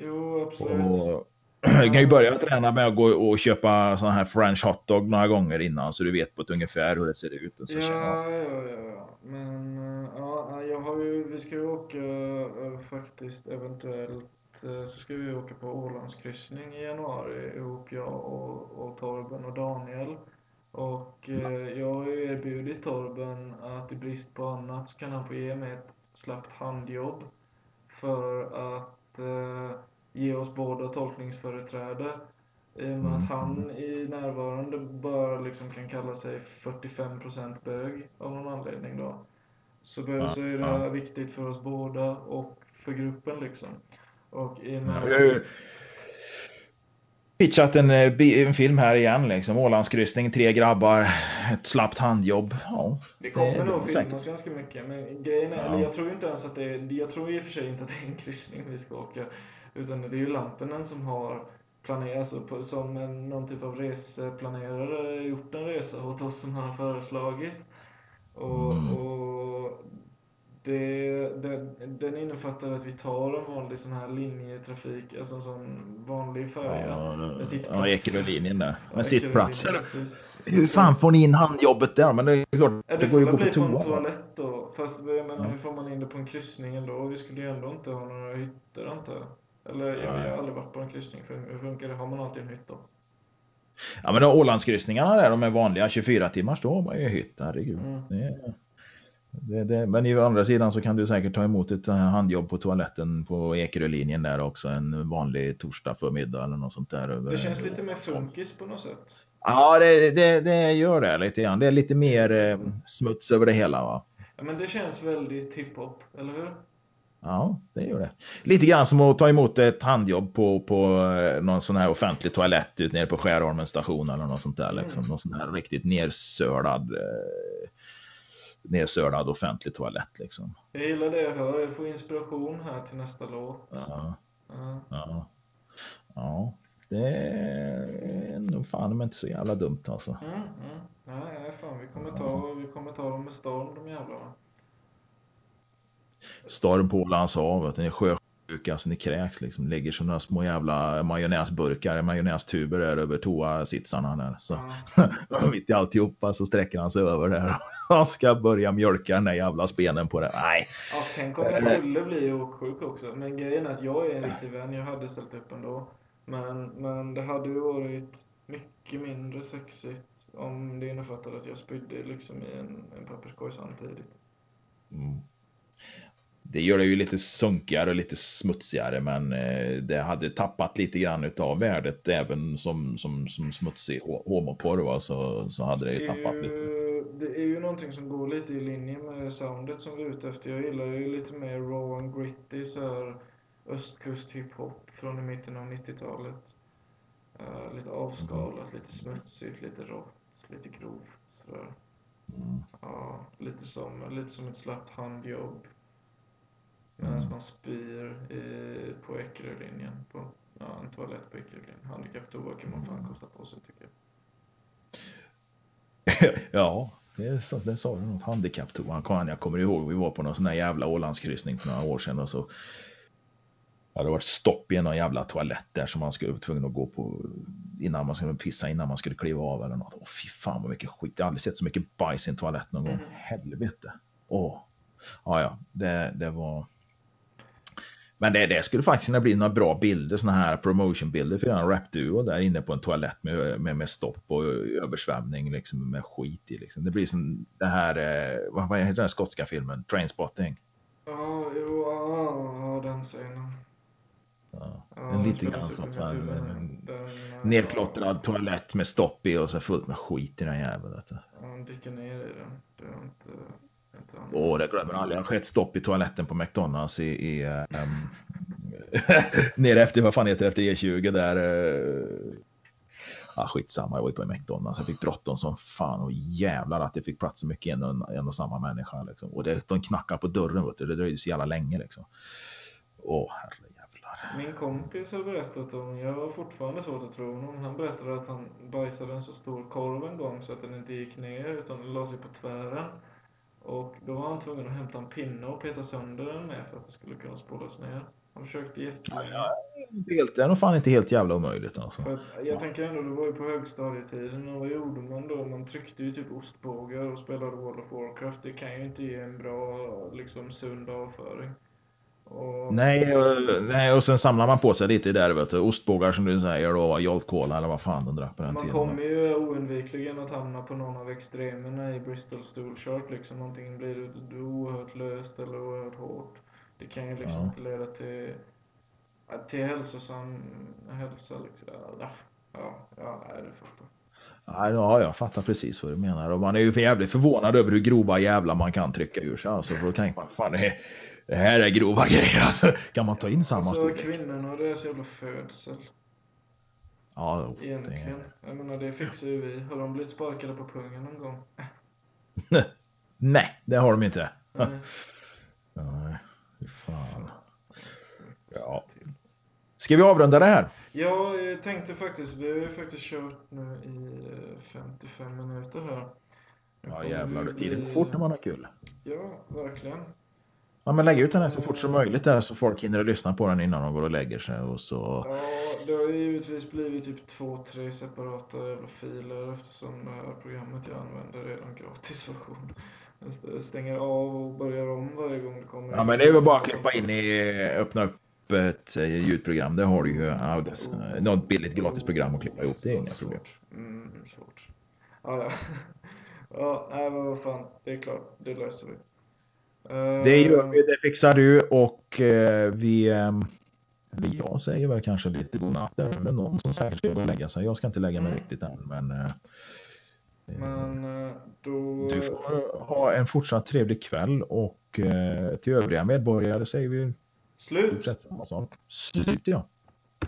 Jo, absolut. Och jag kan ju börja träna med att gå och köpa sån här French hotdog några gånger innan, så du vet på ett ungefär hur det ser ut. Och så ja. Men ja, vi ska ju åka faktiskt, eventuellt så ska vi åka på Ålandskryssning i januari ihop, jag och Torben och Daniel. Och jag har ju erbjudit Torben att i brist på annat så kan han få ge mig ett slappt handjobb för att ge oss båda tolkningsföreträde. I och med att han i närvarande bara liksom kan kalla sig 45% bög av någon anledning då. Så är det här viktigt för oss båda och för gruppen liksom. Och i pitchat en film här igen liksom, Ålandskryssning, 3 grabbar, ett slappt handjobb. Ja, det kommer nog filmas ganska mycket, men grejen är, eller jag tror inte ens att jag tror i och för sig inte att det är en kryssning vi ska åka, utan det är ju Lampinen som har planerat, alltså, som någon typ av reseplanerare gjort en resa åt oss som han har föreslagit, och den innefattar att vi tar en vanlig sån här linjetrafik, alltså en sån vanlig färja med sittplats. Ja, Ekerölinjen där, med sittplats. Hur fan får ni in handjobbet där? Men det är klart, det går ju gå på toalett då. Fast jag menar, hur får man in det på en kryssning ändå? Vi skulle ju ändå inte ha några hytter, antar jag. Eller jag har aldrig varit på en kryssning, för hur funkar det? Har man alltid en hytt då? Ja, men de Ålandskryssningarna där, de är vanliga 24 timmar då, man är ju hytt, herregud. Det. Men å andra sidan så kan du säkert ta emot ett handjobb på toaletten på Ekerölinjen där också, en vanlig torsdag förmiddag eller något sånt där. Det känns lite mer funkis på något sätt. Ja, det gör det lite grann. Det är lite mer smuts över det hela, va? Ja, men det känns väldigt hiphop, eller hur? Ja, det gör det. Lite grann som att ta emot ett handjobb på någon sån här offentlig toalett ut nere på Skärholmens station eller något sånt där liksom. Någon sån här riktigt nedsörlad offentlig toalett liksom. Jag gillar det jag hör. Jag får inspiration här till nästa låt. Ja. Det är nog fan inte så jävla dumt alltså. Nej, fan. Vi kommer ta dem med storm, de jävlarna. Storm på Ålandshavet, den är sjösjuka så ni kräks liksom, lägger som några små jävla majonnäsburkar, majonnästuber där över toasitsarna där, så mitt i alltihopa så sträcker han sig över där och ska börja mjölka den där jävla spenen på det. Nej. Ja, tänk om jag skulle bli åksjuk också, men grejen är att jag är en riktig vän, jag hade ställt upp ändå, men det hade ju varit mycket mindre sexigt om det innefattade att jag spydde liksom i en papperskorg samtidigt. Det gör det ju lite sunkigare och lite smutsigare, men det hade tappat lite grann utav värdet även som smutsig homoporr va, så hade det ju tappat lite. Det är ju någonting som går lite i linje med soundet som vi är ute efter. Jag gillar ju lite mer raw and gritty så här östkust hiphop från i mitten av 90-talet. Lite avskalat, lite smutsigt, lite rått, lite grovt sådär. Ja, lite som ett slappt handjobb. Medan man spyr på Eckerölinjen, på en toalett på Eckerölinjen. Handikapptoa kan man fan kosta på sig, tycker jag. Ja, det sa du något, handikapptoa. Jag kommer ihåg, vi var på någon sån här jävla Ålandskryssning för några år sedan och så hade det varit stopp i någon jävla toalett där som man skulle vara tvungen att gå på innan man skulle pissa, innan man skulle kliva av eller något. Åh fy fan vad mycket skit, jag har aldrig sett så mycket bajs i en toalett någon gång. Helvete. Ja, det var. Men det skulle faktiskt kunna bli några bra bilder, såna här promotionbilder för en rapduo där inne på en toalett med stopp och översvämning liksom, med skit i liksom. Det blir som det här vad heter den skotska filmen Trainspotting. Ja, den scenen. En lite grann sånt här nerklottrad toalett med stopp i och så fullt med skit i den jäveln. Ja, dyker ner i den. Det är inte. Åh, det glömmer aldrig. Jag skett stopp i toaletten på McDonalds nere efter, vad fan heter det, efter E20 där. Skitsamma, jag var ju på McDonalds. Jag fick bråttom som fan och jävlar att det fick plats så mycket en och samma människa liksom. Och de knackar på dörren, vet du. Det dröjde så jävla länge liksom. Åh, herre jävlar. Min kompis har berättat om, jag har fortfarande svårt att tro honom. Han berättade att han bajsade en så stor korv en gång så att den inte gick ner utan den la sig på tvären. Och då var han tvungen att hämta en pinne och peta sönder den med för att det skulle kunna spolas ner. Han försökte jättelänge. Det är nog fan inte helt jävla omöjligt alltså. Jag tänker ändå, det var ju på högstadietiden och vad gjorde man då? Man tryckte ju typ ostbågar och spelade World of Warcraft. Det kan ju inte ge en bra liksom sund avföring. Och... Nej, och sen samlar man på sig lite där, vet du. Ostbågar som du säger då, joltkola eller vad fan de drack på den tiden. Man kommer ju oundvikligen att hamna på någon av extremerna i Bristol Stool Shirt liksom. Någonting blir oerhört löst eller oerhört hårt. Det kan ju liksom inte leda till hälsa liksom. Du fattar. Ja, jag fattar precis vad du menar. Och man är ju för jävligt förvånad över hur grova jävla man kan trycka ur sig alltså, för då tänker man, fan det här är grova grejer alltså. Kan man ta in samma alltså, storlek? Kvinnorna och deras jävla födsel. Ja, egentligen. Jag menar, det fixar ju vi. Har de blivit sparkade på pungen någon gång? Nej, det har de inte. Nej, fan. Ja. Ska vi avrunda det här? Ja, jag tänkte faktiskt, vi har ju faktiskt kört nu i 55 minuter här. Ja, jävlar, tiden går fort när man har kul. Ja, verkligen. Ja, men lägg ut den här så fort som möjligt där så folk hinner lyssna på den innan de går och lägger sig och så. Ja, det har ju givetvis blivit typ 2-3 separata jävla filer eftersom det här programmet jag använder är en gratisversion. Jag stänger av och börjar om varje gång det kommer. Ja, men det är väl bara att klippa in öppna upp ett ljudprogram, det har du ju något billigt gratis program att klippa ihop, det är inga problem. Svårt. Ja, men vad fan, det är klart, det löser vi. Det gör vi, det fixar du och jag säger väl kanske lite godnatt, men någon som säkert ska lägga sig, jag ska inte lägga mig riktigt än, men Men då... Du får ha en fortsatt trevlig kväll och till övriga medborgare säger vi... Slut! Slut, ja.